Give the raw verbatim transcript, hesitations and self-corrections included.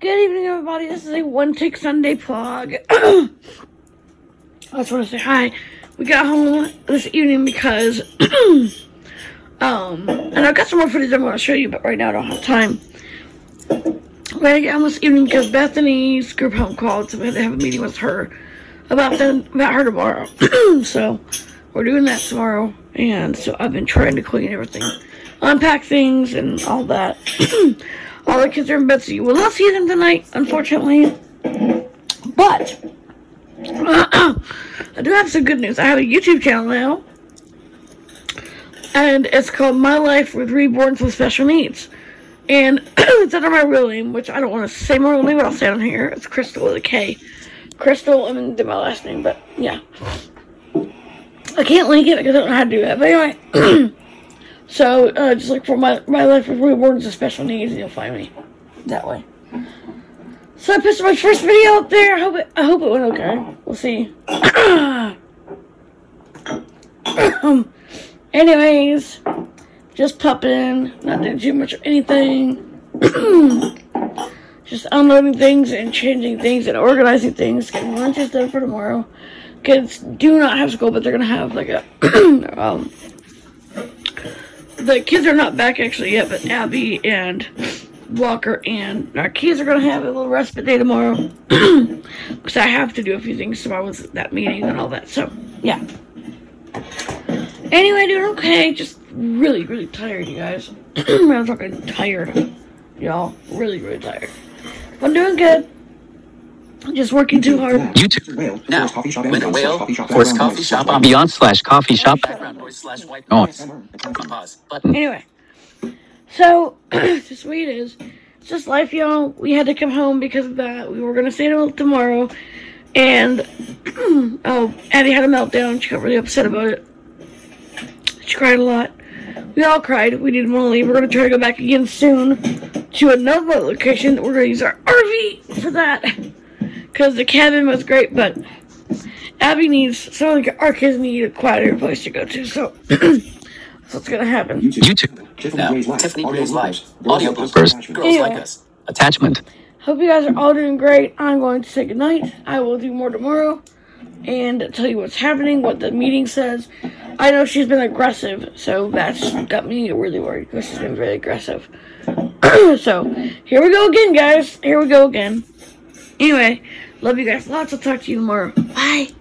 Good evening, everybody. This is a One Take Sunday vlog. I just want to say hi. We got home this evening because, um, and I've got some more footage I'm going to show you, but right now I don't have time. We're going to get home this evening because Bethany's group home called, so we had to have a meeting with her about them, about her tomorrow. So we're doing that tomorrow, and so I've been trying to clean everything, unpack things, and all that. All the kids are in bed, so you will not see them tonight, unfortunately. But I do have some good news. I have a YouTube channel now, and it's called My Life with Reborns with Special Needs. And it's under my real name, which I don't want to say my real name, but I'll say it on here. It's Crystal with a K. Crystal, I mean, did my last name, but yeah. I can't link it because I don't know how to do that. But anyway. So, uh, just look for my, my Life with Reborns with Special Needs, and you'll find me that way. So I posted my first video up there. I hope it, I hope it went okay. We'll see. um, anyways, just popping, not doing too much of anything. Just unloading things and changing things and organizing things, getting lunches done for tomorrow. Kids do not have school, but they're going to have like a... um, The kids are not back actually yet, but Abby and Walker and our kids are going to have a little respite day tomorrow. Because I have to do a few things tomorrow with that meeting and all that. So, yeah. Anyway, doing okay. Just really, really tired, you guys. I'm talking tired, y'all. Really, really tired. I'm doing good. Just working too hard. YouTube. Now, coffee shop winner whale. Force coffee shop ambiance slash coffee shop background noise slash white noise. Pause button. Anyway, so just the way it is. It's just life, y'all. We had to come home because of that. We were gonna stay till tomorrow, and oh, Abby had a meltdown. She got really upset about it. She cried a lot. We all cried. We didn't want to leave. We're gonna try to go back again soon to another location. We're gonna use our R V for that. Because the cabin was great, but Abby needs, so like our kids need a quieter place to go to, so that's what's going to happen. YouTube. YouTube. Now, Tiffany Reels Live. Audio bloopers. Girls anyway. Like Us. Attachment. Hope you guys are all doing great. I'm going to say goodnight. I will do more tomorrow and tell you what's happening, what the meeting says. I know she's been aggressive, so that's got me really worried because she's been very aggressive. So, here we go again, guys. Here we go again. Anyway, love you guys lots. I'll talk to you tomorrow. Bye.